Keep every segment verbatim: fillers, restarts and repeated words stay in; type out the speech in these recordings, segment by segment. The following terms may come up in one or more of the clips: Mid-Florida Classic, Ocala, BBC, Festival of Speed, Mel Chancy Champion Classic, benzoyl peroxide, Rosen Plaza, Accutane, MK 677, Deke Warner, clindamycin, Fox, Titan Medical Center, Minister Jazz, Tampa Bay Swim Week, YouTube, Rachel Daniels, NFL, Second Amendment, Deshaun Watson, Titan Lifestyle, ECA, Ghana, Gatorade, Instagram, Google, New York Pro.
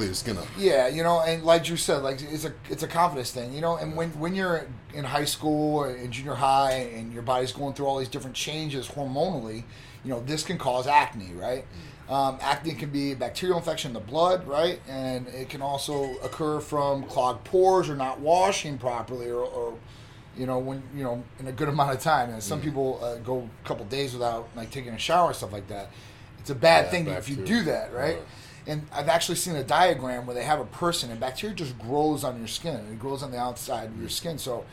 likely it's gonna. Yeah, you know, and like Drew said, like it's a it's a confidence thing, you know. And when when you're in high school or in junior high, and your body's going through all these different changes hormonally, you know, this can cause acne, right? Um, acne can be a bacterial infection in the blood, right? And it can also occur from clogged pores or not washing properly, or, or you know, when you know in a good amount of time. And some mm. people uh, go a couple days without like taking a shower and stuff like that. It's a bad yeah, thing if you do that, right? Right. And I've actually seen a diagram where they have a person, and bacteria just grows on your skin. It grows on the outside of your skin. So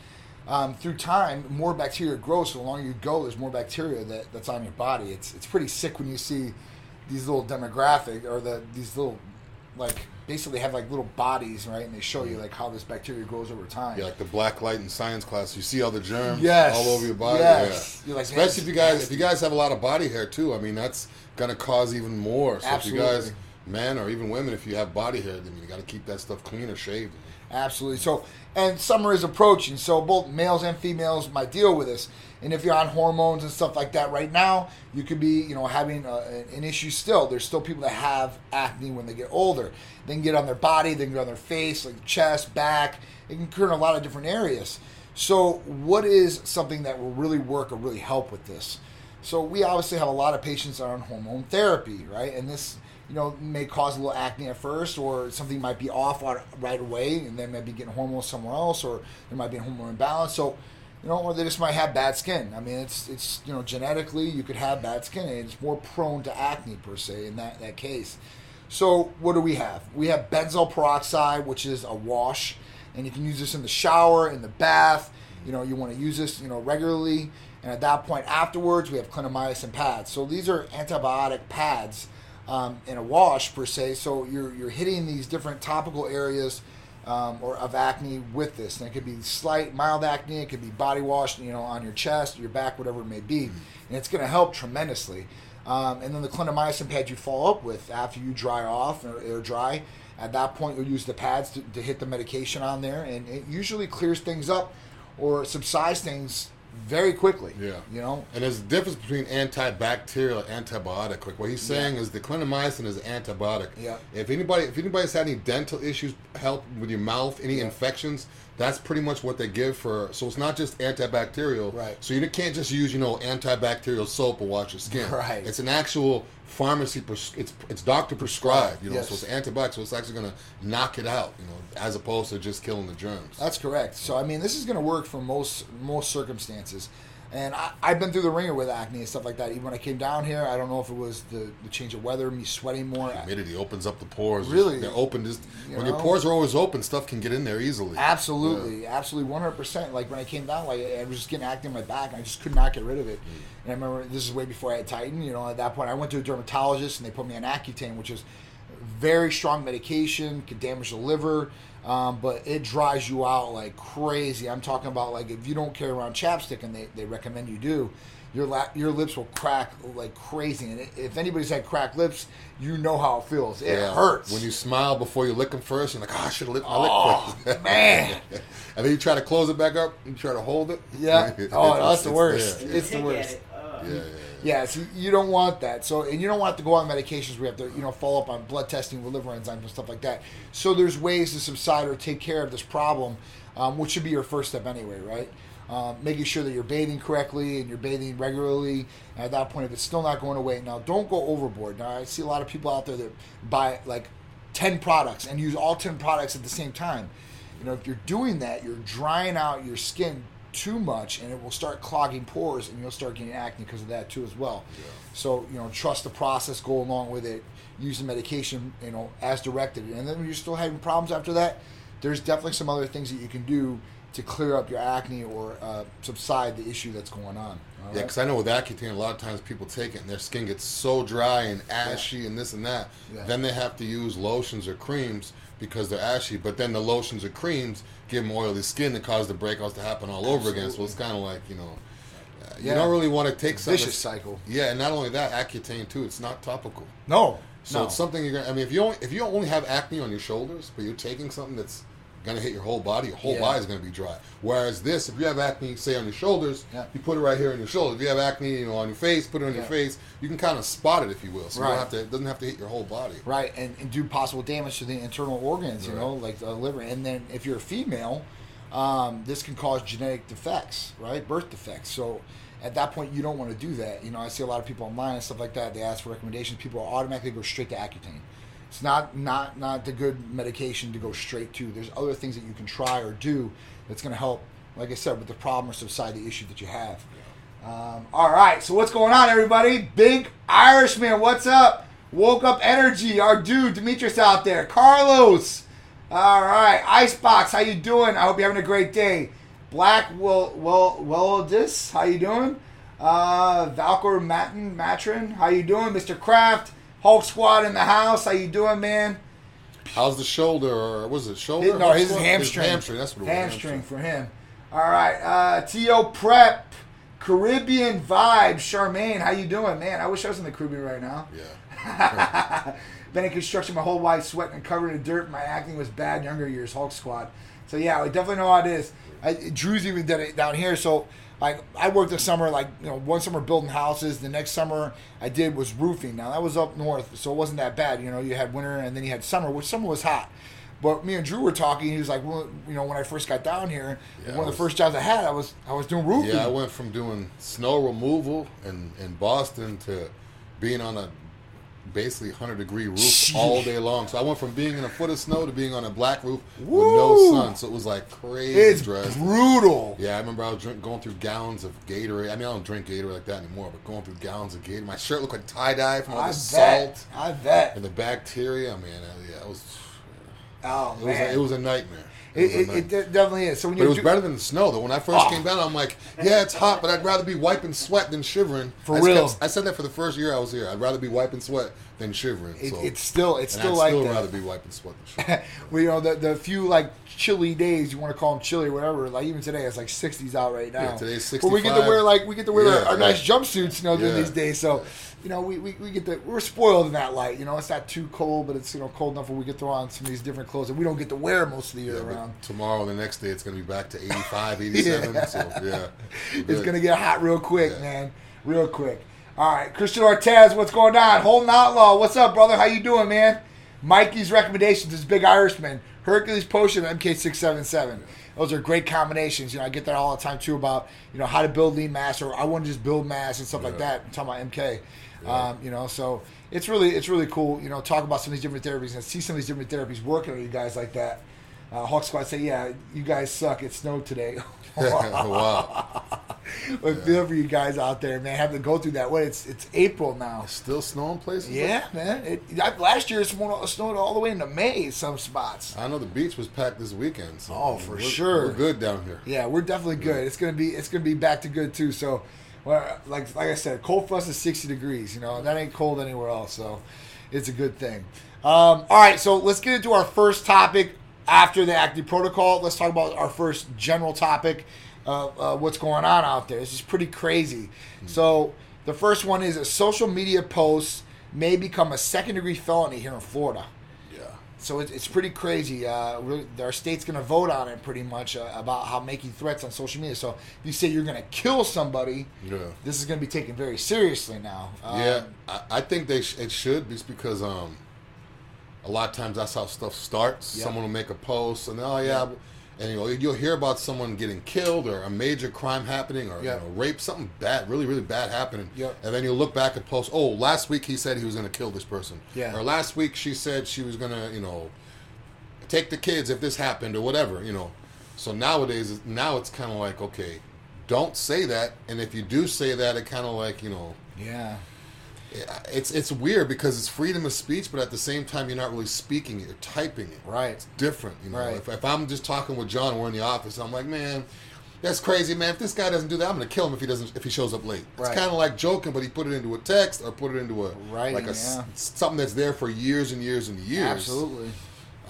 um, through time, more bacteria grows. So the longer you go, there's more bacteria that, that's on your body. It's it's pretty sick when you see these little demographic, or the these little, like, basically have, like, little bodies, right? And they show you, like, how this bacteria grows over time. Yeah, like the black light in science class. You see all the germs yes. all over your body. Yes. Yeah. You're like, especially if you guys, if you guys have a lot of body hair, too. I mean, that's going to cause even more. So absolutely. If you guys... men or even women, if you have body hair, then you got to keep that stuff clean or shaved. Absolutely. So, and summer is approaching, so both males and females might deal with this. And if you're on hormones and stuff like that right now, you could be, you know, having a, an issue still. There's still people that have acne when they get older. They can get on their body, they can get on their face, like chest, back. It can occur in a lot of different areas. So, what is something that will really work or really help with this? So, we obviously have a lot of patients that are on hormone therapy, right? And this, you know, may cause a little acne at first, or something might be off right away, and they might be getting hormones somewhere else, or there might be a hormone imbalance. So, you know, or they just might have bad skin. I mean, it's, it's you know, genetically, you could have bad skin, and it's more prone to acne, per se, in that, that case. So, what do we have? We have benzoyl peroxide, which is a wash, and you can use this in the shower, in the bath. You know, you want to use this, you know, regularly. And at that point afterwards, we have clindamycin pads. So, these are antibiotic pads. Um, in a wash, per se, so you're you're hitting these different topical areas um, or of acne with this, and it could be slight, mild acne, it could be body wash, you know, on your chest, your back, whatever it may be, mm-hmm. and it's going to help tremendously. Um, and then the clindamycin pad you follow up with after you dry off or, or dry, at that point you'll use the pads to, to hit the medication on there, and it usually clears things up or subsides things very quickly. Yeah. You know? And there's a difference between antibacterial and antibiotic. Like what he's saying yeah. is the clindamycin is antibiotic. Yeah. If anybody if anybody's had any dental issues, help with your mouth, any yeah. infections, that's pretty much what they give for. So it's not just antibacterial. Right. So you can't just use, you know, antibacterial soap and wash your skin. Right. It's an actual pharmacy, pres- it's it's doctor prescribed, you know, yes. so it's antibiotic, so it's actually going to knock it out, you know, as opposed to just killing the germs. That's correct. So, I mean, this is going to work for most most circumstances. And I, I've been through the ringer with acne and stuff like that. Even when I came down here, I don't know if it was the, the change of weather, me sweating more. Humidity opens up the pores. Really? They're open. Just, you when know? Your pores are always open, stuff can get in there easily. Absolutely. Yeah. Absolutely. one hundred percent. Like when I came down, like I was just getting acne in my back, and I just could not get rid of it. Mm. And I remember this is way before I had Titan. You know, at that point, I went to a dermatologist, and they put me on Accutane, which is very strong medication, could damage the liver. Um, but it dries you out like crazy. I'm talking about like if you don't carry around chapstick, and they, they recommend you do, your la- your lips will crack like crazy. And if anybody's had cracked lips, you know how it feels. It yeah. hurts. When you smile before you lick them first, you're like, oh, I should have licked my oh, lip first. Man. And then you try to close it back up, you try to hold it. Yeah. Oh, it, that's the worst. There. It's yeah. the worst. It. Uh, yeah, yeah. Yeah, so you don't want that. So, and you don't want to go on medications. We have to, you know, follow up on blood testing with liver enzymes and stuff like that. So there's ways to subside or take care of this problem, um, which should be your first step anyway, right? Um, making sure that you're bathing correctly and you're bathing regularly. And at that point, if it's still not going away, now don't go overboard. Now I see a lot of people out there that buy like ten products and use all ten products at the same time. You know, if you're doing that, you're drying out your skin too much, and it will start clogging pores, and you'll start getting acne because of that too as well. Yeah. So, you know, trust the process, go along with it, use the medication, you know, as directed. And then when you're still having problems after that, there's definitely some other things that you can do to clear up your acne or uh, subside the issue that's going on. All yeah, because right? I know with Accutane, a lot of times people take it and their skin gets so dry and ashy yeah. and this and that. Yeah. Then they have to use lotions or creams because they're ashy, but then the lotions or creams give them oily skin that cause the breakouts to happen all over Absolutely. Again. So it's kind of like, you know, uh, you yeah. don't really want to take something. Vicious cycle. Yeah, and not only that, Accutane too, it's not topical. No. So no. it's something you're going to, I mean, if you, only, if you only have acne on your shoulders, but you're taking something that's gonna hit your whole body. Your whole yeah. body is gonna be dry. Whereas this, if you have acne, say on your shoulders, yeah. you put it right here on your shoulder. If you have acne, you know, on your face, put it on yeah. your face. You can kind of spot it, if you will. So right. you don't have to, it doesn't have to hit your whole body. Right, and, and do possible damage to the internal organs. You right. know, like the liver. And then if you're a female, um, this can cause genetic defects, right? Birth defects. So at that point, you don't want to do that. You know, I see a lot of people online and stuff like that. They ask for recommendations. People automatically go straight to Accutane. It's not, not, not the good medication to go straight to. There's other things that you can try or do that's going to help, like I said, with the problem or subside the issue that you have. Um, all right, so what's going on, everybody? Big Irishman, what's up? Woke Up Energy, our dude, Demetrius out there. Carlos, all right. Icebox, how you doing? I hope you're having a great day. Black Will Will Willodis, how you doing? Uh, Valcor Matin Matron, how you doing? Mister Kraft, Hulk Squad in the house, how you doing, man? How's the shoulder? Or was it shoulder? It, no, his hamstring. His hamstring. That's what it was. Hamstring for him. All right. Uh, T O Prep, Caribbean Vibe, Charmaine, how you doing, man? I wish I was in the Caribbean right now. Yeah. Been in construction my whole life, sweating and covered in dirt. My acting was bad younger years. Hulk Squad. So yeah, I definitely know how it is. I, Drew's even did it down here. So like, I worked this summer, like, you know, one summer building houses. The next summer I did was roofing. Now that was up north, so it wasn't that bad. You know, you had winter and then you had summer, which summer was hot. But me and Drew were talking. He was like, well, you know, when I first got down here, yeah, one was, of the first jobs I had, I was I was doing roofing. Yeah, I went from doing snow removal in, in Boston to being on a basically one hundred degree roof all day long. So I went from being in a foot of snow to being on a black roof Woo! With no sun. So it was like crazy. It's dressed. Brutal. Yeah, I remember I was drink, going through gallons of Gatorade. I mean, I don't drink Gatorade like that anymore, but going through gallons of Gatorade. My shirt looked like tie-dye from all I the bet. salt. I bet. And the bacteria. I mean, yeah, it was... Oh, it man. Was a, it was a nightmare. It, it, was a nightmare. It, it definitely is. So when but it was do- better than the snow, though. When I first oh. came down, I'm like, yeah, it's hot, but I'd rather be wiping sweat than shivering. For I real. Kept, I said that for the first year I was here. I'd rather be wiping sweat than shivering. It, so. It's still it's and still I'd like still that. I'd still rather be wiping sweat than shivering. Well, you know, the, the few, like, chilly days, you want to call them chilly or whatever, like even today, it's like sixties out right now. Yeah, today's sixty-five. But we get to wear, like, we get to wear yeah, our, our nice jumpsuits, you know, during yeah. these days, so... You know, we, we, we get the we're spoiled in that light. You know, it's not too cold, but it's, you know, cold enough where we get to throw on some of these different clothes that we don't get to wear most of the year yeah, around. Tomorrow, the next day, it's going to be back to eighty-five, eighty-seven. yeah. So yeah, it's going to get hot real quick, yeah. man, real quick. All right, Christian Ortez, what's going on? Holden Outlaw, what's up, brother? How you doing, man? Mikey's recommendations is Big Irishman, Hercules Potion, M K six seventy-seven. Those are great combinations. You know, I get that all the time too about, you know, how to build lean mass, or I want to just build mass and stuff yeah. like that. I'm talking about M K. Yeah. Um, you know, so it's really it's really cool, you know, talk about some of these different therapies and see some of these different therapies working on you guys like that. Uh, Hawk Squad say, yeah, you guys suck. It snowed today. Wow. But yeah. feel for you guys out there, man, having to go through that. What, it's it's April now. It's still snowing places? Yeah, like, man. It, I, last year it snowed all the way into May some spots. I know the beach was packed this weekend. So oh, for we're, sure. We're good down here. Yeah, we're definitely good. Yeah. It's gonna be it's gonna be back to good too. So Well, like like I said, cold for us is sixty degrees, you know. That ain't cold anywhere else, so it's a good thing. Um, all right, so let's get into our first topic after the active protocol. Let's talk about our first general topic of uh, what's going on out there. This is pretty crazy. Mm-hmm. So the first one is a social media post may become a second-degree felony here in Florida. So it's pretty crazy. Uh, our state's going to vote on it pretty much uh, about how making threats on social media. So if you say you're going to kill somebody, yeah. this is going to be taken very seriously now. Um, yeah, I, I think they sh- it should, just because um, a lot of times that's how stuff starts. Yeah. Someone will make a post and, oh, yeah. yeah. And you know, you'll hear about someone getting killed or a major crime happening or yep. you know, rape, something bad, really, really bad happening. Yep. And then you'll look back and post, oh, last week he said he was going to kill this person. Yeah. Or last week she said she was going to, you know, take the kids if this happened or whatever, you know. So nowadays, now it's kind of like, okay, don't say that. And if you do say that, it kind of like, you know. Yeah. It's it's weird because it's freedom of speech, but at the same time, you're not really speaking it. You're typing it. Right. It's different. You know, right. if, if I'm just talking with John, we're in the office, and I'm like, man, that's crazy, man. If this guy doesn't do that, I'm gonna kill him if he doesn't. If he shows up late, right. It's kind of like joking, but he put it into a text or put it into a right, like a yeah. something that's there for years and years and years. Absolutely.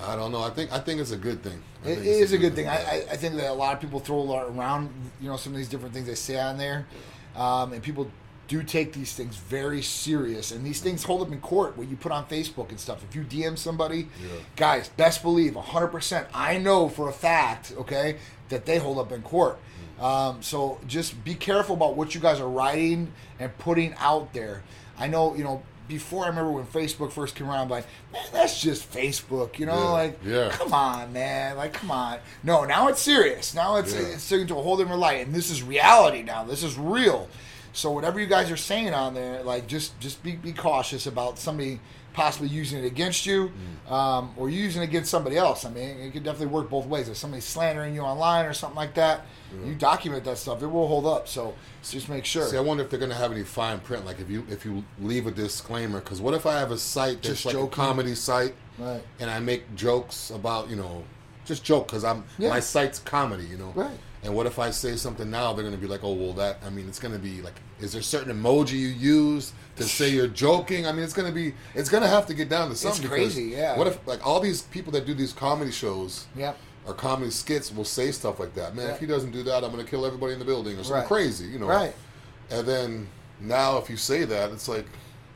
I don't know. I think I think it's a good thing. I it is a good thing. thing. I I think that a lot of people throw a lot around. You know, some of these different things they say on there, um, and people do take these things very serious, and these things hold up in court when you put on Facebook and stuff. If you D M somebody, yeah. guys, best believe one hundred percent I know for a fact, okay, that they hold up in court. Mm. Um, so just be careful about what you guys are writing and putting out there. I know, you know, before I remember when Facebook first came around, I'm like, man, that's just Facebook, you know, yeah. like, yeah. come on, man, like, come on. No, now it's serious. Now it's yeah. it's taken to a whole different light, and this is reality now. This is real. So whatever you guys are saying on there, like, just just be, be cautious about somebody possibly using it against you, mm. um, or using it against somebody else. I mean, it could definitely work both ways. If somebody's slandering you online or something like that, yeah. you document that stuff. It will hold up. So, so just make sure. See, I wonder if they're going to have any fine print. Like if you if you leave a disclaimer, because what if I have a site that's just like joking. a comedy site, right. and I make jokes about, you know, just joke because I'm yeah. my site's comedy, you know. Right. And what if I say something now? They're going to be like, oh, well, that, I mean, it's going to be like, is there a certain emoji you use to say you're joking? I mean, it's going to be, it's going to have to get down to something. It's crazy, yeah. What if, like, all these people that do these comedy shows yep. or comedy skits will say stuff like that. Man, right. if he doesn't do that, I'm going to kill everybody in the building or something right. crazy, you know. Right. And then now if you say that, it's like.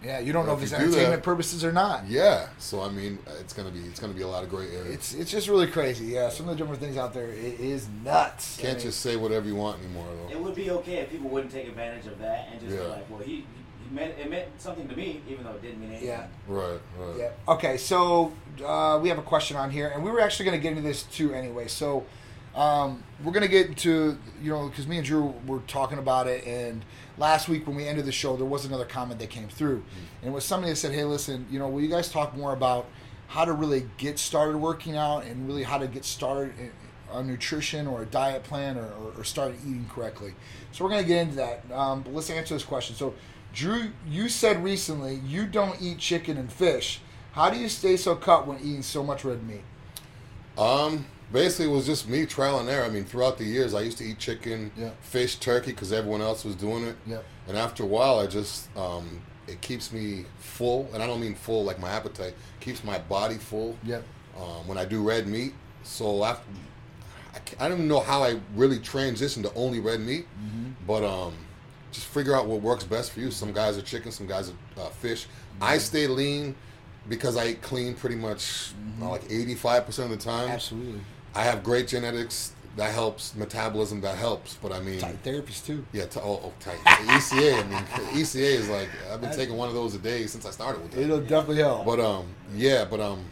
Yeah, you don't know if it's entertainment purposes or not. Yeah, so I mean, it's gonna be it's gonna be a lot of gray area. It's it's just really crazy. Yeah, some of the different things out there, it is nuts. Can't just say whatever you want anymore, though. It would be okay if people wouldn't take advantage of that and just be like, well, he, he meant it meant something to me, even though it didn't mean anything. Yeah, right, right. Yeah. Okay, so uh, we have a question on here, and we were actually gonna get into this too anyway. So um, we're gonna get into, you know, because me and Drew were talking about it and. Last week when we ended the show, there was another comment that came through. Mm-hmm. And it was somebody that said, hey, listen, you know, will you guys talk more about how to really get started working out and really how to get started on nutrition or a diet plan or, or, or start eating correctly? So we're going to get into that. Um, but let's answer this question. So, Drew, you said recently you don't eat chicken and fish. How do you stay so cut when eating so much red meat? Um... Basically, it was just me trial and error. I mean, throughout the years, I used to eat chicken, yeah. fish, turkey, because everyone else was doing it. Yeah. And after a while, I just, um, it keeps me full. And I don't mean full like my appetite. It keeps my body full yeah. um, when I do red meat. So after, I, I don't even know how I really transitioned to only red meat. Mm-hmm. But um, just figure out what works best for you. Some guys are chicken, some guys are uh, fish. Mm-hmm. I stay lean because I eat clean pretty much mm-hmm. like eighty-five percent of the time. Absolutely. I have great genetics. That helps. Metabolism, that helps. But I mean... Tight therapies, too. Yeah. T- oh, oh, tight. E C A, I mean, E C A is like... I've been taking one of those a day since I started with that. It'll definitely help. But, um, yeah, but, um,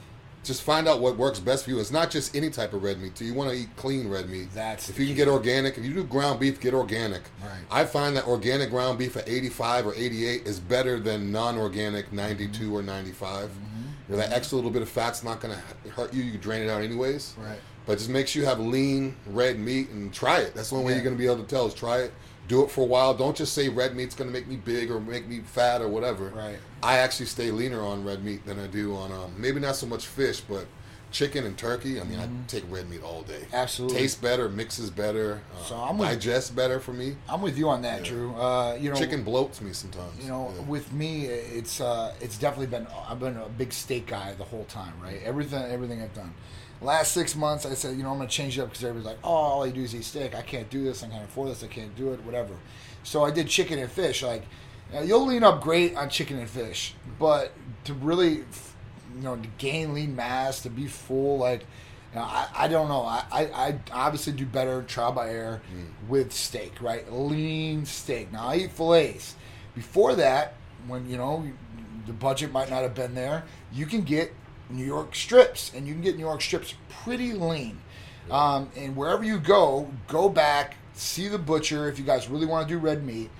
just find out what works best for you. It's not just any type of red meat, too. You want to eat clean red meat. That's... If you can get organic, if you do ground beef, get organic. Right. I find that organic ground beef at eighty-five or eighty-eight is better than non-organic ninety-two mm-hmm. or ninety-five. Mm-hmm. You know, that extra little bit of fat's not going to hurt you. You can drain it out anyways. Right. But just make sure you have lean red meat and try it. That's the only yeah. way you're going to be able to tell is try it. Do it for a while. Don't just say red meat's going to make me big or make me fat or whatever. Right. I actually stay leaner on red meat than I do on um, maybe not so much fish, but chicken and turkey. I mean, mm-hmm. I take red meat all day. Absolutely. Tastes better, mixes better, uh, so I'm with, digests better for me. I'm with you on that, yeah. Drew. Uh, you know, chicken bloats me sometimes. You know, yeah. with me, it's uh, it's definitely been I've been a big steak guy the whole time, right? Everything, everything I've done. Last six months, I said, you know, I'm going to change it up because everybody's like, oh, all I do is eat steak. I can't do this. I can't afford this. I can't do it, whatever. So I did chicken and fish. Like, you'll lean up great on chicken and fish, but to really, you know, to gain lean mass, to be full, like, you know, I, I don't know. I, I, I obviously do better trial by error mm. with steak, right? Lean steak. Now, I eat fillets. Before that, when, you know, the budget might not have been there, you can get New York strips, and you can get New York strips pretty lean. Um, and wherever you go, go back, see the butcher if you guys really want to do red meat.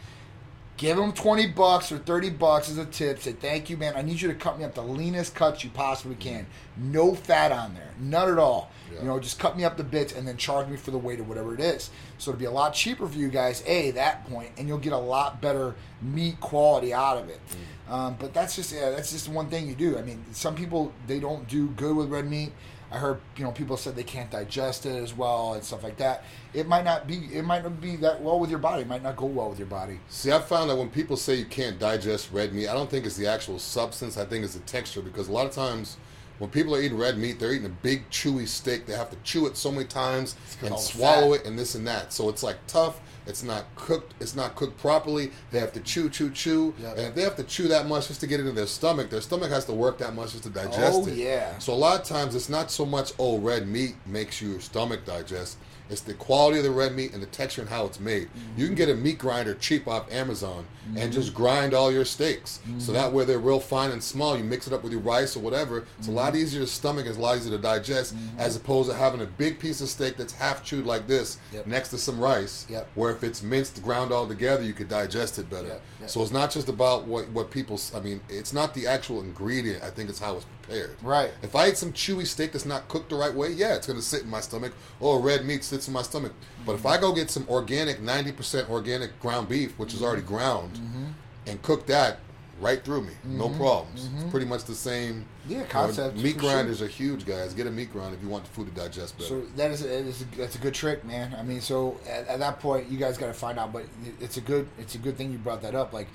Give them twenty bucks or thirty bucks as a tip. Say, thank you, man. I need you to cut me up the leanest cuts you possibly can. No fat on there. None at all. Yeah. You know, just cut me up the bits and then charge me for the weight or whatever it is. So it'll be a lot cheaper for you guys, A, that point, and you'll get a lot better meat quality out of it. Mm. Um, but that's just yeah, that's just one thing you do. I mean, some people, they don't do good with red meat. I heard, you know, people said they can't digest it as well and stuff like that. It might not be, it might not be that well with your body. It might not go well with your body. See, I found that when people say you can't digest red meat, I don't think it's the actual substance. I think it's the texture, because a lot of times When people are eating red meat, they're eating a big chewy steak. They have to chew it so many times and swallow it and this and that. So it's like tough. It's not cooked. It's not cooked properly. They have to chew, chew, chew. Yep. And if they have to chew that much just to get it into their stomach, their stomach has to work that much just to digest oh, it. Oh, yeah. So a lot of times it's not so much, oh, red meat makes your stomach digest. It's the quality of the red meat and the texture and how it's made. Mm-hmm. You can get a meat grinder cheap off Amazon mm-hmm. and just grind all your steaks. Mm-hmm. So that way they're real fine and small. You mix it up with your rice or whatever. It's mm-hmm. a lot easier to stomach. It's a lot easier to digest mm-hmm. as opposed to having a big piece of steak that's half chewed like this yep. next to some rice yep. where if it's minced, ground all together, you could digest it better. Yep. Yep. So it's not just about what, what people, I mean, it's not the actual ingredient. I think it's how it's prepared. Right. If I eat some chewy steak that's not cooked the right way, yeah, it's going to sit in my stomach. Or red meat sits in my stomach. But mm-hmm. if I go get some organic, ninety percent organic ground beef, which mm-hmm. is already ground, mm-hmm. and cook that right through me, mm-hmm. no problems. Mm-hmm. It's pretty much the same yeah, concept. You know, meat grinders sure. are huge, guys. Get a meat grinder if you want the food to digest better. So that is, a, is a, that's a good trick, man. I mean, so at, at that point, you guys got to find out. But it's a good, it's a good thing you brought that up. Like,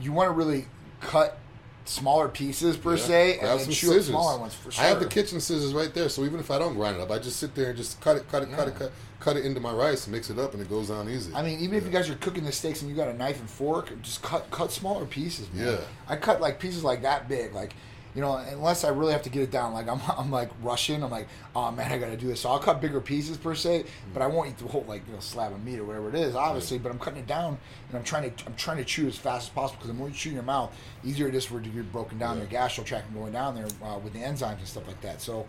you want to really cut smaller pieces per yeah. se, and then chew up smaller ones for sure. I have the kitchen scissors right there, so even if I don't grind it up, I just sit there and just cut it, cut it, yeah. cut it, cut, cut it into my rice, mix it up, and it goes down easy. I mean, even yeah. if you guys are cooking the steaks and you got a knife and fork, just cut, cut smaller pieces, man. Yeah. I cut like pieces like that big, like. You know, unless I really have to get it down, like I'm, I'm like rushing. I'm like, oh man, I gotta do this. So I'll cut bigger pieces per se, but I won't eat the whole like you know slab of meat or whatever it is, obviously. Right. But I'm cutting it down, and I'm trying to, I'm trying to chew as fast as possible because the more you chew in your mouth, easier it is for it to get broken down, yeah. your gastro tract and going down there uh, with the enzymes and stuff like that. So.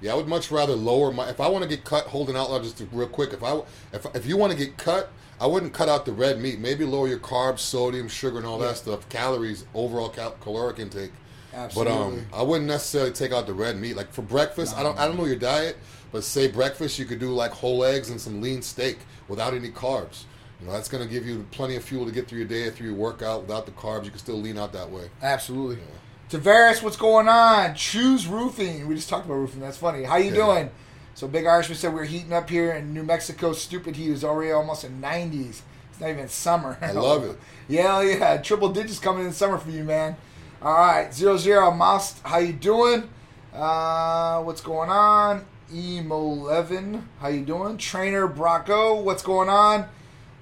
Yeah, I would much rather lower my. If I want to get cut, hold an outline just real quick. If I, if if you want to get cut, I wouldn't cut out the red meat. Maybe lower your carbs, sodium, sugar, and all yeah. that stuff. Calories, overall cal- caloric intake. Absolutely. But um, I wouldn't necessarily take out the red meat. Like for breakfast, no, I don't I don't know your diet, but say breakfast you could do like whole eggs and some lean steak without any carbs. You know, that's going to give you plenty of fuel to get through your day, through your workout. Without the carbs, you can still lean out that way. Absolutely. Yeah. Tavares, what's going on? Choose roofing. We just talked about roofing. That's funny. How you yeah. doing? So Big Irishman said we're heating up here in New Mexico. Stupid heat is already almost in nineties. It's not even summer. I love it. Yeah, yeah. Triple digits coming in summer for you, man. All right, zero zero Mouse, how you doing? Uh, what's going on? Emo eleven, how you doing? Trainer Brocco, what's going on?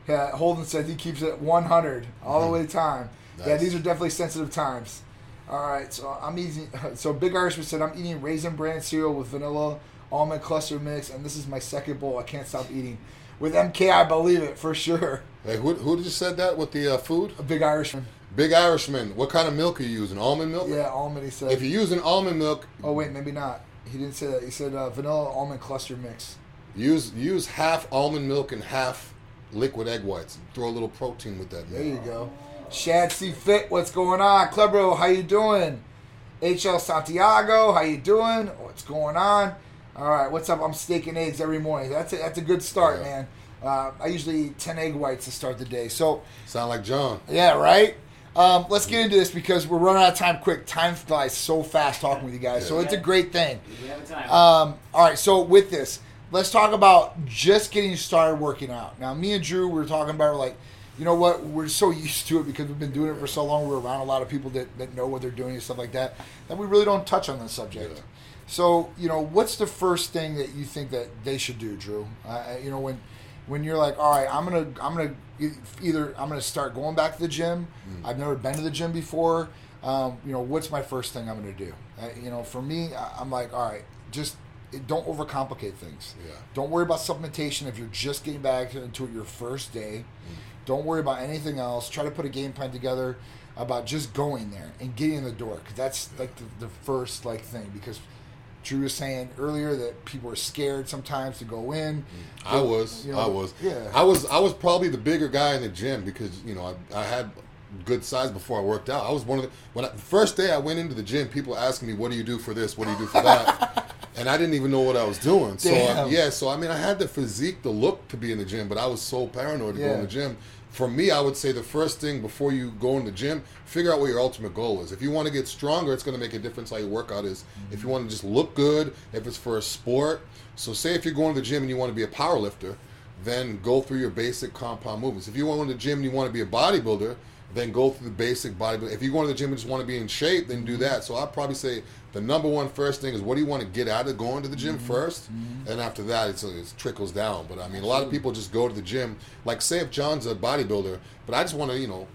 Yeah, Holden says he keeps it one hundred all mm-hmm. the way to time. Nice. Yeah, these are definitely sensitive times. All right, so I'm eating. So Big Irishman said I'm eating Raisin Bran cereal with vanilla almond cluster mix, and this is my second bowl. I can't stop eating. With M K, I believe it for sure. Hey, who who just said that with the uh, food? A Big Irishman. Big Irishman, what kind of milk are you using? Almond milk? Yeah, almond, he said. If you're using almond milk... Oh, wait, maybe not. He didn't say that. He said uh, vanilla almond cluster mix. Use use half almond milk and half liquid egg whites. Throw a little protein with that milk. There you go. Shad C. Fit, what's going on? Clubro, how you doing? H L Santiago, how you doing? What's going on? All right, what's up? I'm steaking eggs every morning. That's a, that's a good start, yeah. man. Uh, I usually eat ten egg whites to start the day. So sound like John. Yeah, right? Um, let's get into this because we're running out of time quick. Time flies so fast talking with you guys. So it's a great thing. We have time. Um, all right, so with this, let's talk about just getting started working out. Now, me and Drew, we were talking about, like, you know what? We're so used to it because we've been doing it for so long. We're around a lot of people that, that know what they're doing and stuff like that, that we really don't touch on this subject. Yeah. So, you know, what's the first thing that you think that they should do, Drew? Uh, you know, when... When you're like, all right, I'm gonna, I'm gonna either I'm gonna start going back to the gym. Mm. I've never been to the gym before. Um, you know, what's my first thing I'm gonna do? I, you know, for me, I'm like, all right, just don't overcomplicate things. Yeah. Don't worry about supplementation if you're just getting back into it your first day. Mm. Don't worry about anything else. Try to put a game plan together about just going there and getting in the door because that's yeah. like the, the first like thing because. Drew was saying earlier that people are scared sometimes to go in. I was, you know, I was, yeah. I was, I was probably the bigger guy in the gym because you know I, I had good size before I worked out. I was one of the when I, the first day I went into the gym, people asked me, "What do you do for this? What do you do for that?" And I didn't even know what I was doing. So I, yeah, so I mean, I had the physique, the look to be in the gym, but I was so paranoid to yeah. go in the gym. For me, I would say the first thing before you go in the gym, figure out what your ultimate goal is. If you want to get stronger, it's going to make a difference how your workout is. Mm-hmm. If you want to just look good, if it's for a sport. So say if you're going to the gym and you want to be a power lifter, then go through your basic compound movements. If you want to go to the gym and you want to be a bodybuilder, then go through the basic bodybuilding. If you go to the gym and just want to be in shape, then do that. So I'd probably say the number one first thing is what do you want to get out of going to the gym mm-hmm. first? Mm-hmm. And after that, it's, it trickles down. But, I mean, Absolutely. A lot of people just go to the gym. Like, say if John's a bodybuilder, but I just want to, you know,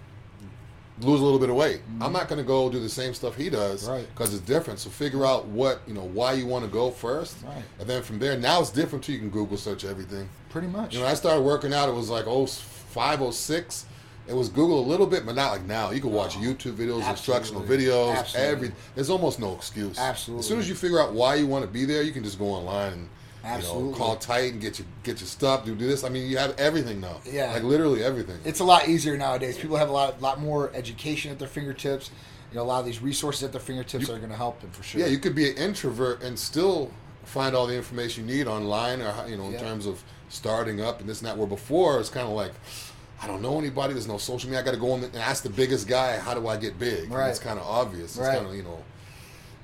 lose a little bit of weight. Mm-hmm. I'm not going to go do the same stuff he does because right. it's different. So figure out what, you know, why you want to go first. Right. And then from there, now it's different too. You can Google search everything. Pretty much. You know, I started working out. It was like oh five, oh six. It was Google a little bit, but not like now. You can watch YouTube videos, Absolutely. Instructional videos, Absolutely. Every. There's almost no excuse. Absolutely. As soon as you figure out why you want to be there, you can just go online and Absolutely. You know, call Titan, get your get your stuff, do do this. I mean, you have everything now. Yeah, like literally everything. It's a lot easier nowadays. People have a lot lot more education at their fingertips. You know, a lot of these resources at their fingertips you, are going to help them for sure. Yeah, you could be an introvert and still find all the information you need online, or you know, in yeah. terms of starting up and this and that. Where before it's kind of like, I don't know anybody. There's no social media. I got to go in and ask the biggest guy, how do I get big? Right. And it's kind of obvious. It's right. kind of, you know,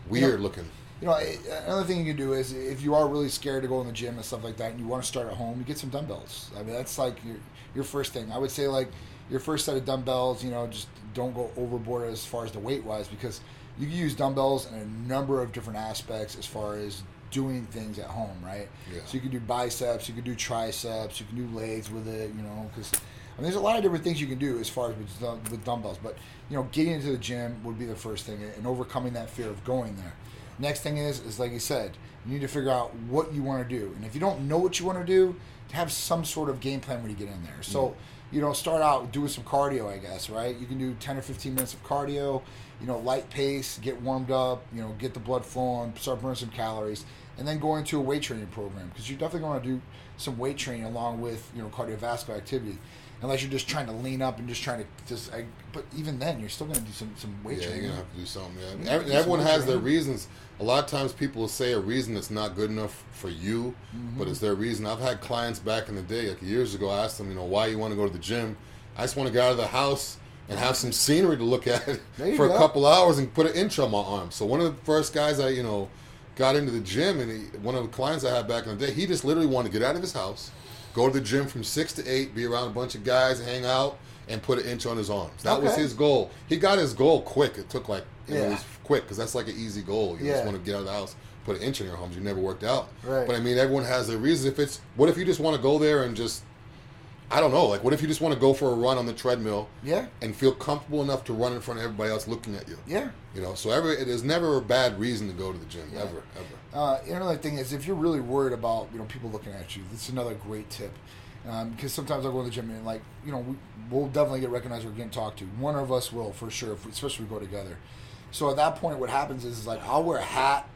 weird you know, looking. You know, another thing you can do is if you are really scared to go in the gym and stuff like that and you want to start at home, you get some dumbbells. I mean, that's like your your first thing. I would say like your first set of dumbbells, you know, just don't go overboard as far as the weight-wise because you can use dumbbells in a number of different aspects as far as doing things at home, right? Yeah. So you can do biceps, you can do triceps, you can do legs with it, you know, because... I mean, there's a lot of different things you can do as far as with, with dumbbells, but you know, getting into the gym would be the first thing, and overcoming that fear of going there. Next thing is, is like you said, you need to figure out what you want to do, and if you don't know what you want to do, have some sort of game plan when you get in there. So, you know, start out doing some cardio, I guess, right? You can do ten or fifteen minutes of cardio, you know, light pace, get warmed up, you know, get the blood flowing, start burning some calories, and then go into a weight training program because you're definitely going to do some weight training along with, you know, cardiovascular activity. Unless you're just trying to lean up and just trying to just, I, but even then, you're still going to do some, some weight yeah, training. Yeah, you're going to have to do something. Yeah. Every, do everyone some has training. Their reasons. A lot of times people will say a reason that's not good enough for you, mm-hmm. but it's their reason. I've had clients back in the day, like years ago, I asked them, you know, why you want to go to the gym? I just want to get out of the house and have some scenery to look at for go. a couple hours and put an inch on my arm. So one of the first guys I, you know, got into the gym, and he, one of the clients I had back in the day, he just literally wanted to get out of his house, go to the gym from six to eight, be around a bunch of guys, hang out, and put an inch on his arms. That okay. was his goal. He got his goal quick. It took like, you yeah. know, it was quick because that's like an easy goal. You yeah. just want to get out of the house, put an inch on your arms. You never worked out. Right. But I mean, everyone has their reasons. If it's, what if you just want to go there and just, I don't know, like what if you just want to go for a run on the treadmill yeah. and feel comfortable enough to run in front of everybody else looking at you? Yeah. You know, so every, there's never a bad reason to go to the gym, yeah. ever, ever. Uh, another thing is if you're really worried about, you know, people looking at you, this is another great tip. Um, because sometimes I'll go to the gym and like, you know, we, we'll definitely get recognized or getting talked to. One of us will for sure, if we, especially if we go together. So at that point what happens is, is like I'll wear a hat,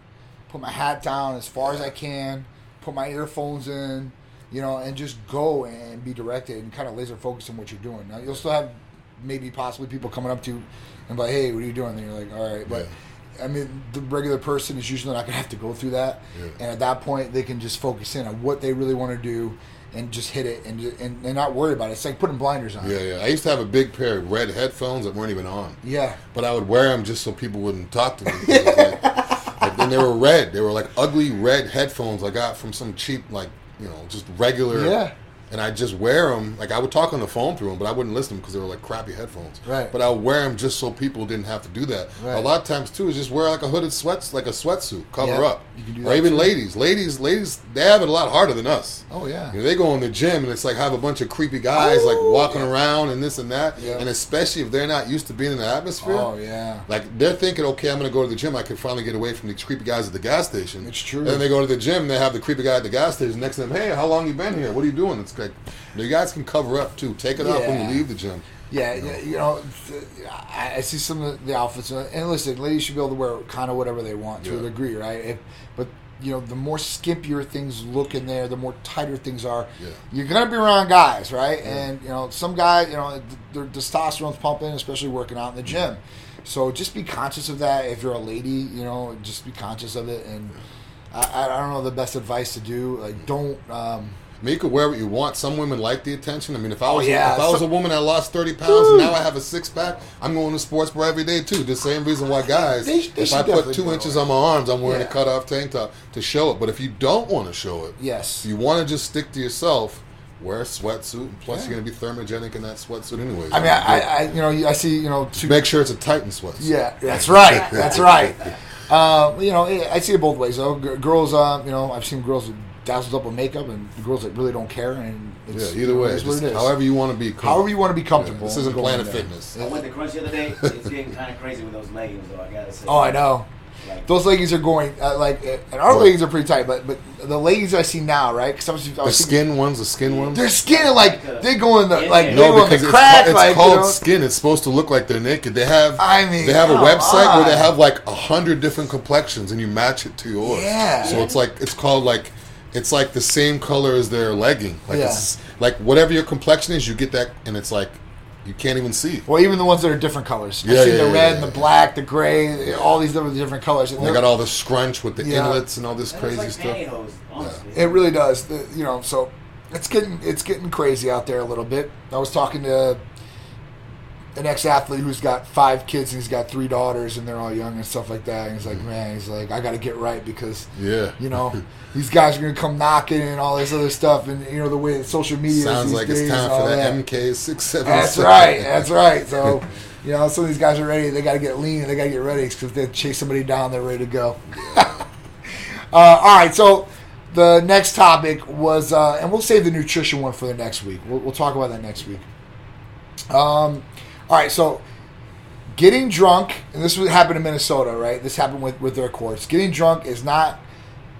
put my hat down as far yeah. as I can, put my earphones in, you know, and just go and be directed and kind of laser focused on what you're doing. Now, you'll still have maybe possibly people coming up to you and be like, hey, what are you doing? And you're like, all right. But, yeah. I mean, the regular person is usually not going to have to go through that. Yeah. And at that point, they can just focus in on what they really want to do and just hit it and, and and not worry about it. It's like putting blinders on. Yeah, yeah. I used to have a big pair of red headphones that weren't even on. Yeah. But I would wear them just so people wouldn't talk to me. Like, like, and they were red. They were like ugly red headphones I got from some cheap, like, you know, just regular, yeah. and I just wear them. Like I would talk on the phone through them, but I wouldn't listen to them because they were like crappy headphones. Right. But I would wear them just so people didn't have to do that. Right. A lot of times too is just wear like a hooded sweats, like a sweatsuit, cover yeah. up. You can do that or even too. ladies, ladies, ladies. They have it a lot harder than us. Oh yeah. You know, they go in the gym and it's like have a bunch of creepy guys oh, like walking yeah. around and this and that. Yeah. And especially if they're not used to being in the atmosphere. Oh yeah. Like they're thinking, okay, I'm gonna go to the gym. I can finally get away from these creepy guys at the gas station. It's true. And then they go to the gym. They have the creepy guy at the gas station next to them. Hey, how long you been here? What are you doing? It's like, you guys can cover up too. Take it yeah. off when you leave the gym. Yeah, you know, you know I see some of the outfits, and listen, ladies should be able to wear kind of whatever they want to yeah. a degree, right? If, but you know, the more skimpier things look in there, the more tighter things are. Yeah. You're gonna be around guys, right? Yeah. And you know, some guys, you know, their testosterone's pumping, especially working out in the gym. So just be conscious of that. If you're a lady, you know, just be conscious of it. And I, I don't know the best advice to do. Like, don't. Um, I mean, you could wear what you want. Some women like the attention. I mean, if I was oh, yeah. if I was a woman that lost thirty pounds Woo. And now I have a six-pack, I'm going to sports bar every day, too. The same reason why guys, they, they if I put two inches on my arms, I'm wearing yeah. a cut-off tank top to show it. But if you don't want to show it, yes, you want to just stick to yourself, Wear a sweatsuit. Plus, yeah. you're going to be thermogenic in that sweatsuit anyway. I mean, I, I, I, you know, I see, you know, two, make sure it's a Titan sweatsuit. Yeah, that's right. That's right. Uh, you know, I see it both ways though. G- girls, uh, you know, I've seen girls that dazzles up with makeup, and girls that really don't care. And it's, yeah, either way, it's just it however you want to be. Comfortable. However you want to be comfortable. Yeah, this isn't Planet Fitness. I went to Crunch the other day. It's getting kind of crazy with those leggings, though. I gotta say. Oh, I know. Like, those leggings are going uh, like, and our leggings are pretty tight, but but the leggings I see now, right? Because I was, I was the thinking, skin ones, the skin ones, they're skin like they go in the like yeah. they no, go in the it's crack. Ca- it's like, called you know? Skin. It's supposed to look like they're naked. They have, I mean, they have a website on. Where they have like a hundred different complexions, and you match it to yours. Yeah. So it's like it's called like it's like the same color as their legging. Like yeah. it's like whatever your complexion is, you get that, and it's like. You can't even see. Well, even the ones that are different colors. Yeah, I've seen yeah, the red, yeah, yeah. the black, the gray, yeah. all these different, different colors. And, and they got all the scrunch with the yeah. inlets and all this that crazy like stuff. Pantyhose, honestly. Yeah. It really does. The, you know, so it's getting it's getting crazy out there a little bit. I was talking to an ex-athlete who's got five kids and he's got three daughters and they're all young and stuff like that. And he's like, mm-hmm. man, he's like, I got to get right because, yeah. you know, these guys are going to come knocking and all this other stuff. And, you know, the way that social media sounds is like it's time for that M K six seventy-seven. That's right. That's right. So, you know, some of these guys are ready. They got to get lean and they got to get ready because they chase somebody down. They're ready to go. uh, all right. So the next topic was, uh, and we'll save the nutrition one for the next week. We'll, we'll talk about that next week. Um, All right, so getting drunk, and this happened in Minnesota, right? This happened with, with their courts. Getting drunk is not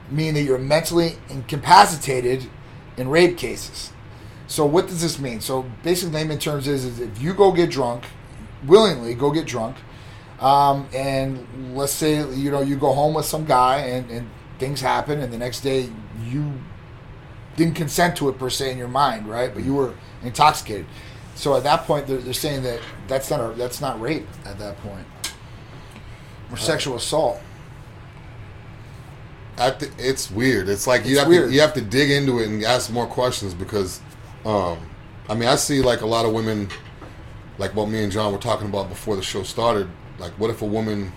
mean that you're mentally incapacitated in rape cases. So what does this mean? So basically, layman terms is, is if you go get drunk, willingly go get drunk, um, and let's say, you know, you go home with some guy and, and things happen, and the next day you didn't consent to it per se in your mind, right? But you were intoxicated. So at that point, they're, they're saying that that's not a, that's not rape at that point, or uh, sexual assault. I th- it's weird. It's like it's you have weird. to you have to dig into it and ask more questions because, um, I mean, I see like a lot of women, like what me and John were talking about before the show started. Like, what if a woman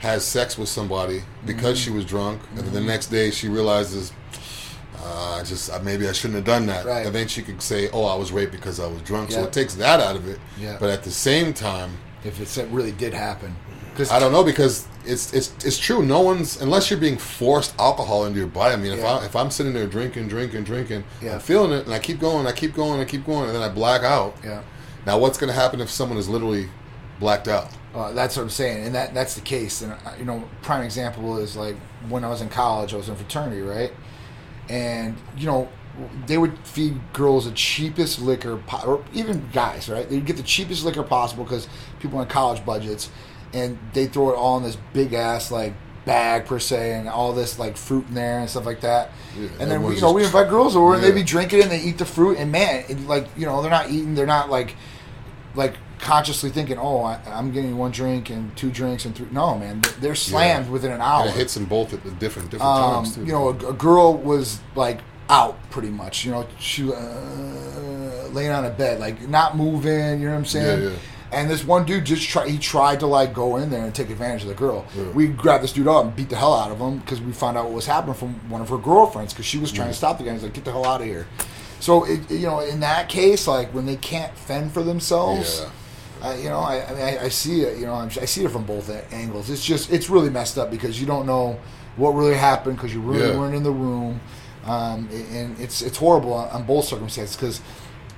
has sex with somebody because mm-hmm. she was drunk, mm-hmm. and then the next day she realizes. Uh, just uh, maybe I shouldn't have done that. Right. And then she could say, "Oh, I was raped because I was drunk." Yep. So it takes that out of it. Yep. But at the same time, if it's, it really did happen, I don't know because it's it's it's true. No one's unless you're being forced alcohol into your body. I mean, yeah. if I if I'm sitting there drinking, drinking, drinking, yeah. I'm feeling it, and I keep going, I keep going, I keep going, and then I black out. Yeah. Now, what's going to happen if someone is literally blacked out? Uh, that's what I'm saying, and that that's the case. And you know, prime example is like when I was in college, I was in fraternity, right? And, you know, they would feed girls the cheapest liquor, po- or even guys, right? They'd get the cheapest liquor possible because people on college budgets, and they throw it all in this big-ass, like, bag, per se, and all this, like, fruit in there and stuff like that. Yeah, and then, you know, we invite girls over, and yeah. they be drinking it, and they eat the fruit, and, man, it, like, you know, they're not eating, they're not, like, like consciously thinking, oh, I, I'm getting one drink and two drinks and three. No, man, they're slammed yeah. within an hour. And it hits them both at the different different um, times too. You know, a, a girl was like out pretty much. You know, she uh, laying on a bed, like not moving. You know what I'm saying? Yeah, yeah. And this one dude just tried. He tried to like go in there and take advantage of the girl. Yeah. We grabbed this dude up and beat the hell out of him because we found out what was happening from one of her girlfriends because she was trying yeah. to stop the guy. He's like, get the hell out of here. So it, you know, in that case, like when they can't fend for themselves. Yeah. Uh, you know, I, I mean, I, I see it. You know, I'm, I see it from both angles. It's just, it's really messed up because you don't know what really happened because you really yeah. weren't in the room, um, and it's it's horrible on, on both circumstances because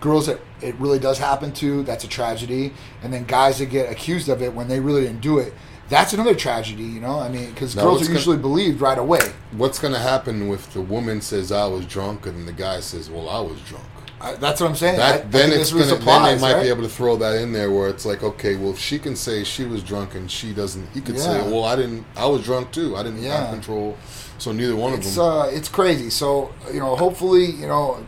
girls that it really does happen to, that's a tragedy, and then guys that get accused of it when they really didn't do it, that's another tragedy. You know, I mean, because girls are gonna, usually believed right away. What's going to happen if the woman says I was drunk and the guy says, well, I was drunk? I, that's what I'm saying. That, I, then, I it's gonna, applies, then they might right? be able to throw that in there where it's like, okay, well, if she can say she was drunk and she doesn't, he could yeah. say, well, I didn't, I was drunk too. I didn't yeah. have control. So neither one it's, of them. Uh, it's crazy. So, you know, hopefully, you know,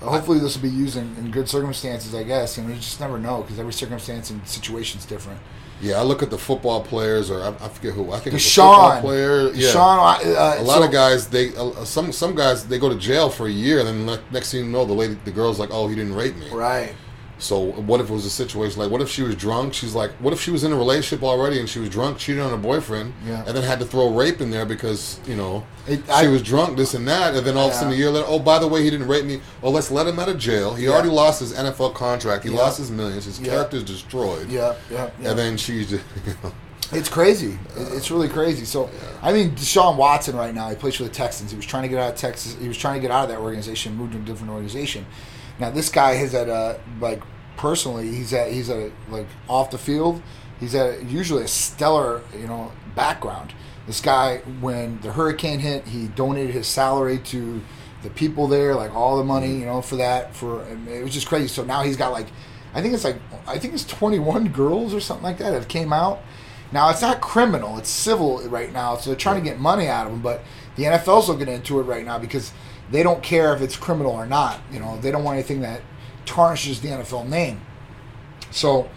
hopefully this will be used in, in good circumstances, I guess. You know, you just never know because every circumstance and situation is different. Yeah, I look at the football players, or I, I forget who. I think it's a football player. Yeah. Deshaun, uh, a lot so, of guys, they uh, some some guys, they go to jail for a year, and then the next thing you know, the lady, the girl's like, oh, he didn't rape me. Right. So what if it was a situation like, what if she was drunk? She's like, what if she was in a relationship already and she was drunk, cheated on her boyfriend, yeah. and then had to throw rape in there because, you know, it, she I, was drunk, this and that, and then all yeah. of a sudden a year later, oh, by the way, he didn't rape me. Oh, let's let him out of jail. He yeah. already lost his N F L contract. He yeah. lost his millions. His yeah. character's destroyed. Yeah, yeah, yeah. And then she's just, you know. It's crazy. It's really crazy. So, yeah. I mean, Deshaun Watson right now, he plays for the Texans. He was trying to get out of Texas. He was trying to get out of that organization, moved to a different organization. Now, this guy is at a, like, personally, he's at, he's at a, like, off the field, he's at a, usually a stellar, you know, background. This guy, when the hurricane hit, he donated his salary to the people there, like, all the money, you know, for that. For it was just crazy. So now he's got, like, I think it's, like, I think it's twenty-one girls or something like that that came out. Now, it's not criminal. It's civil right now, so they're trying to get money out of them. But the N F L's looking into it right now because they don't care if it's criminal or not. You know, they don't want anything that tarnishes the N F L name. So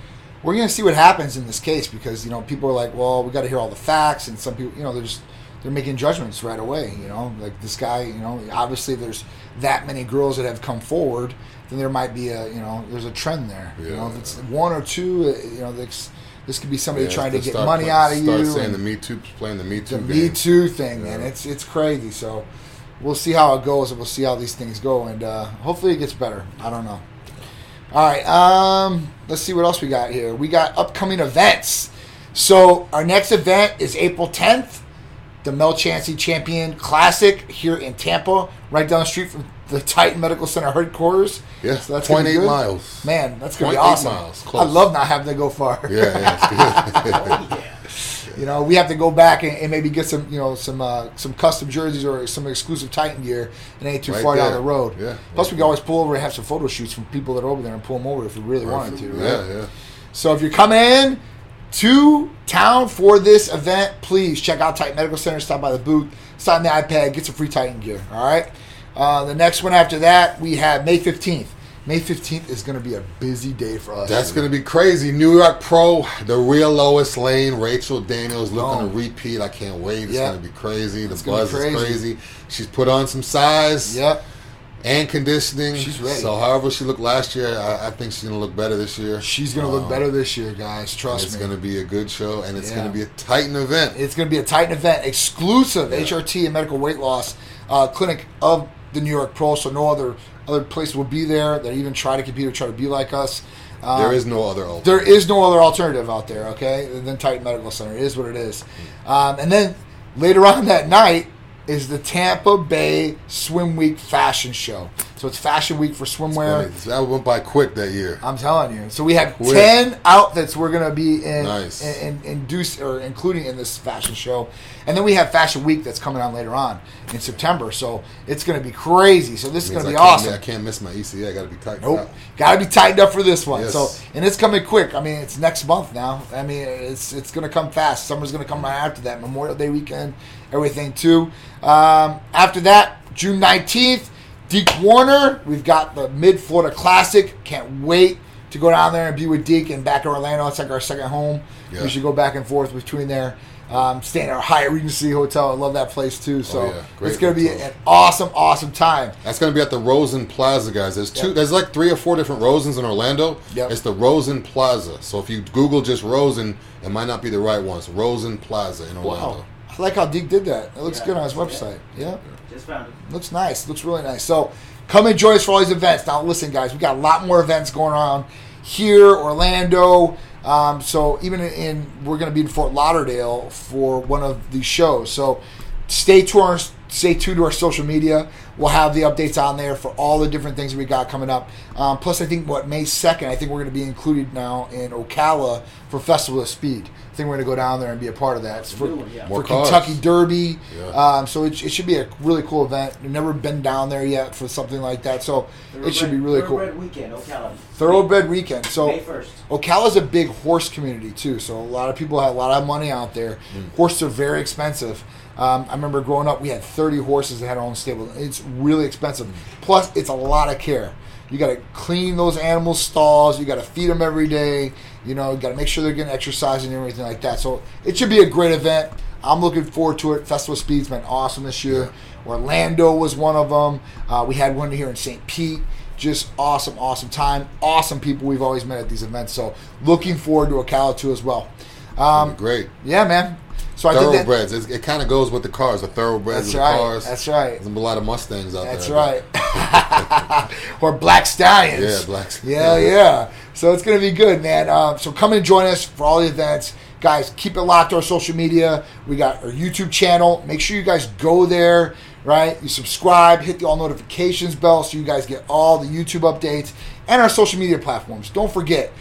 we're going to see what happens in this case because, you know, people are like, well, we got to hear all the facts. And some people, you know, they're just they're making judgments right away, you know. Like this guy, you know, obviously there's that many girls that have come forward. Then there might be a, you know, there's a trend there. Yeah. You know, if it's one or two, you know, there's... This could be somebody yeah, trying to get start, money out of start you. Start saying the Me Too, playing the Me Too. The game. Me Too thing, yeah. man. It's it's crazy. So we'll see how it goes, and we'll see how these things go, and uh, hopefully it gets better. I don't know. All right, um, let's see what else we got here. We got upcoming events. So our next event is April tenth, the Mel Chancy Champion Classic here in Tampa, right down the street from the Titan Medical Center headquarters. Yeah, so that's zero point eight miles. Man, that's going to be awesome. Miles, close. I love not having to go far. Yeah, yeah, it's good. yeah. You know, we have to go back and, and maybe get some, you know, some uh, some custom jerseys or some exclusive Titan gear. It ain't too right far there. Down the road. Yeah. Plus, right we can always pull over and have some photo shoots from people that are over there and pull them over if we really Perfect. wanted to. Right? Yeah, yeah. So if you're coming in to town for this event, please check out Titan Medical Center. Stop by the booth. Sign the iPad. Get some free Titan gear. All right. Uh, the next one after that, we have May fifteenth. May fifteenth is going to be a busy day for us. That's going to be crazy. New York Pro, the real Lois Lane, Rachel Daniels looking oh. to repeat. I can't wait. It's yep. going to be crazy. The it's buzz crazy. is crazy. She's put on some size yep. and conditioning. She's ready. So however she looked last year, I, I think she's going to look better this year. She's going to um, look better this year, guys. Trust it's me. It's going to be a good show, and it's yeah. going to be a Titan event. It's going to be a Titan event. Exclusive yeah. H R T and medical weight loss uh, clinic of the New York Pro, so no other other place will be there that even try to compete or try to be like us. Um, there is no other alternative. There is no other alternative out there, okay? And then Titan Medical Center. It is what it is. Um, and then later on that night is the Tampa Bay Swim Week Fashion Show. So it's Fashion Week for swimwear. That went by quick that year. I'm telling you. So we have quick. ten outfits we're going to be in, nice. in, in, induce, or including in this fashion show. And then we have Fashion Week that's coming on later on in September. So it's going to be crazy. So this is going to be awesome. I can't miss my E C A. I got to be tightened nope. up. Got to be tightened up for this one. Yes. So and it's coming quick. I mean, it's next month now. I mean, it's it's going to come fast. Summer's going to come right after that. Memorial Day weekend, everything too. Um, after that, June nineteenth. Deke Warner, we've got the Mid-Florida Classic. Can't wait to go down there and be with Deke and back in Orlando. It's like our second home. Yeah. We should go back and forth between there. Um, staying at our Hyatt Regency Hotel. I love that place, too. So oh, yeah. it's going to be an awesome, awesome time. That's going to be at the Rosen Plaza, guys. There's two. Yep. There's like three or four different Rosens in Orlando. Yep. It's the Rosen Plaza. So if you Google just Rosen, it might not be the right one. It's Rosen Plaza in Orlando. Wow. I like how Deke did that. It looks yeah, good on his website. Yeah. yeah. Just found it. Looks nice. Looks really nice. So come and join us for all these events. Now, listen, guys, we got a lot more events going on here, Orlando. Um, so even in, we're going to be in Fort Lauderdale for one of these shows. So stay to our, stay tuned to our social media. We'll have the updates on there for all the different things we got coming up. Um, plus, I think, what, May second, I think we're going to be included now in Ocala for Festival of Speed. I think we're going to go down there and be a part of that. It's for, one, yeah. for Kentucky Derby. Yeah. Um, so it, it should be a really cool event. We've never been down there yet for something like that. So Thoroughbred, it should be really Thoroughbred cool. Weekend, Ocala. Thoroughbred weekend. So May first. Ocala's a big horse community, too. So a lot of people have a lot of money out there. Mm. Horses are very expensive. Um, I remember growing up, we had thirty horses that had our own stable. It's really expensive. Plus, it's a lot of care. You got to clean those animals' stalls. You got to feed them every day. You know, you got to make sure they're getting exercise and everything like that. So it should be a great event. I'm looking forward to it. Festival Speed's been awesome this year. Orlando was one of them. Uh, we had one here in Saint Pete. Just awesome, awesome time. Awesome people we've always met at these events. So looking forward to Ocala too as well. Um, great. Yeah, man. So thoroughbreds. I think that, it kind of goes with the cars. The thoroughbreds and right, the cars. That's right. There's a lot of Mustangs out that's there. That's right. Or Black Stallions. Yeah, Black Stallions. Yeah, yeah. So it's going to be good, man. Um, so come and join us for all the events. Guys, keep it locked to our social media. We got our YouTube channel. Make sure you guys go there, right? You subscribe. Hit the all notifications bell so you guys get all the YouTube updates and our social media platforms. Don't forget.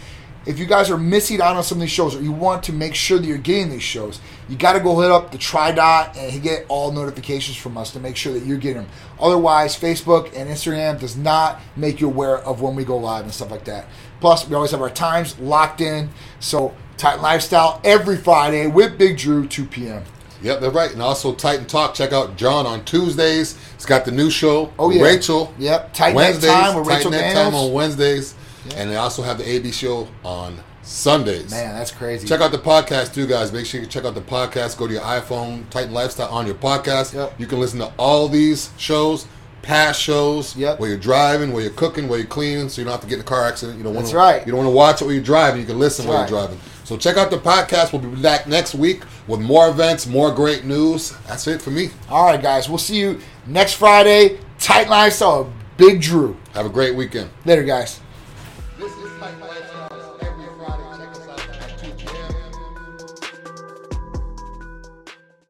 If you guys are missing out on some of these shows or you want to make sure that you're getting these shows, you got to go hit up the TriDot and get all notifications from us to make sure that you're getting them. Otherwise, Facebook and Instagram does not make you aware of when we go live and stuff like that. Plus, we always have our times locked in. So, Titan Lifestyle every Friday with Big Drew, two p.m. Yep, they're right. And also Titan Talk. Check out John on Tuesdays. He's got the new show. Oh, yeah. Rachel. Yep. Titan Wednesdays, Time with Rachel Daniels. Titan Time on Wednesdays. Yeah. And they also have the A B show on Sundays. Man, that's crazy. Check out the podcast, too, guys. Make sure you check out the podcast. Go to your iPhone, Titan Lifestyle on your podcast. Yep. You can listen to all these shows, past shows, yep. where you're driving, where you're cooking, where you're cleaning, so you don't have to get in a car accident. You don't want that's to, right. You don't want to watch it when you're driving. You can listen that's while right. you're driving. So check out the podcast. We'll be back next week with more events, more great news. That's it for me. All right, guys. We'll see you next Friday. Titan Lifestyle, Big Drew. Have a great weekend. Later, guys. This is Titan Lifestyle.